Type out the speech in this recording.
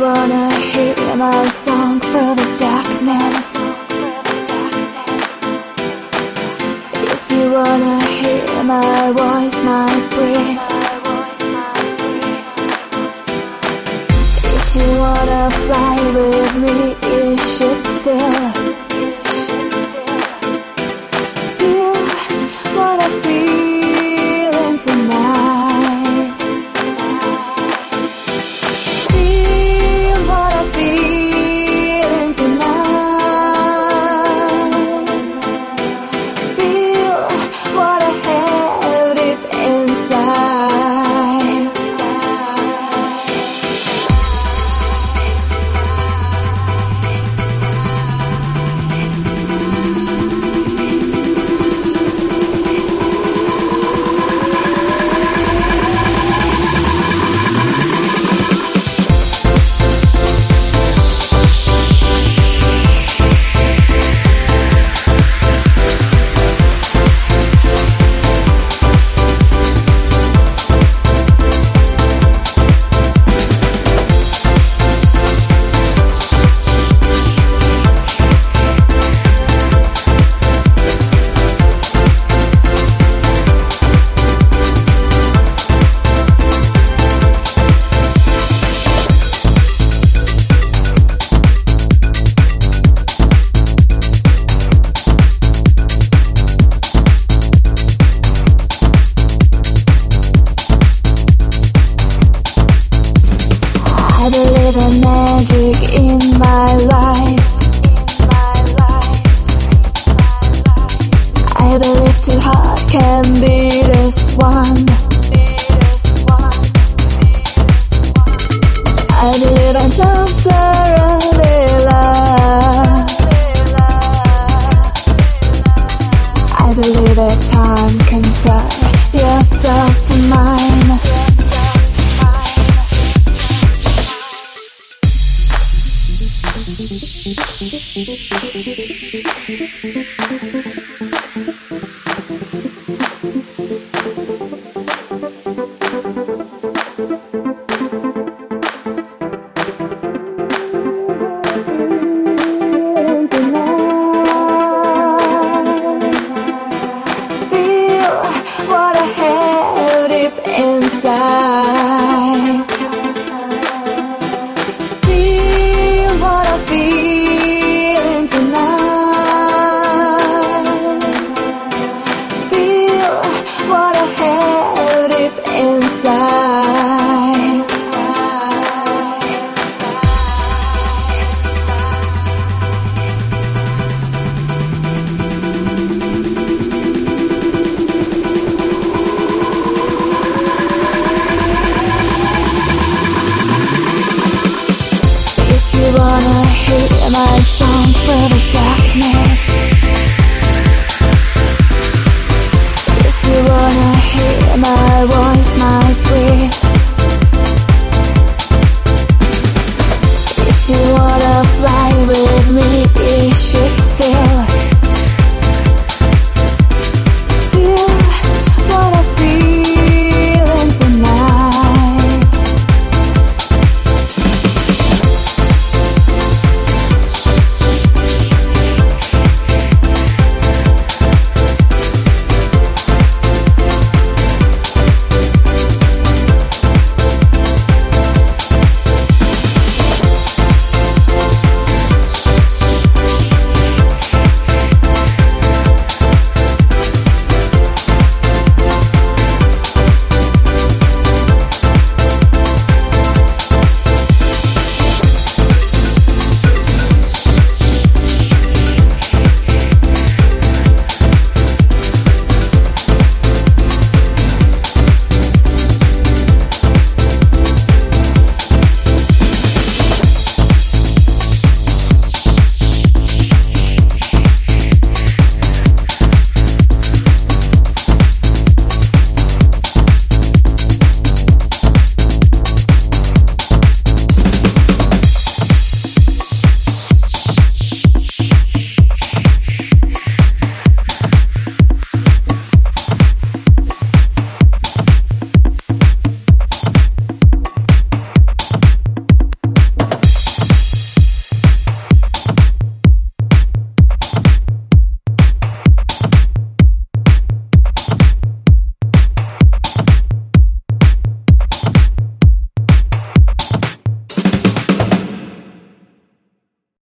wanna hear my song for the darkness. If you wanna hear my voice, my breath. If you wanna fly with me, you should feel. I believe in magic in my life. I believe too hard can be this one. I believe I'm closer, Allila. I believe that time can tie yourself to mine. My song for the darkness. If you wanna hear my voice, my breath.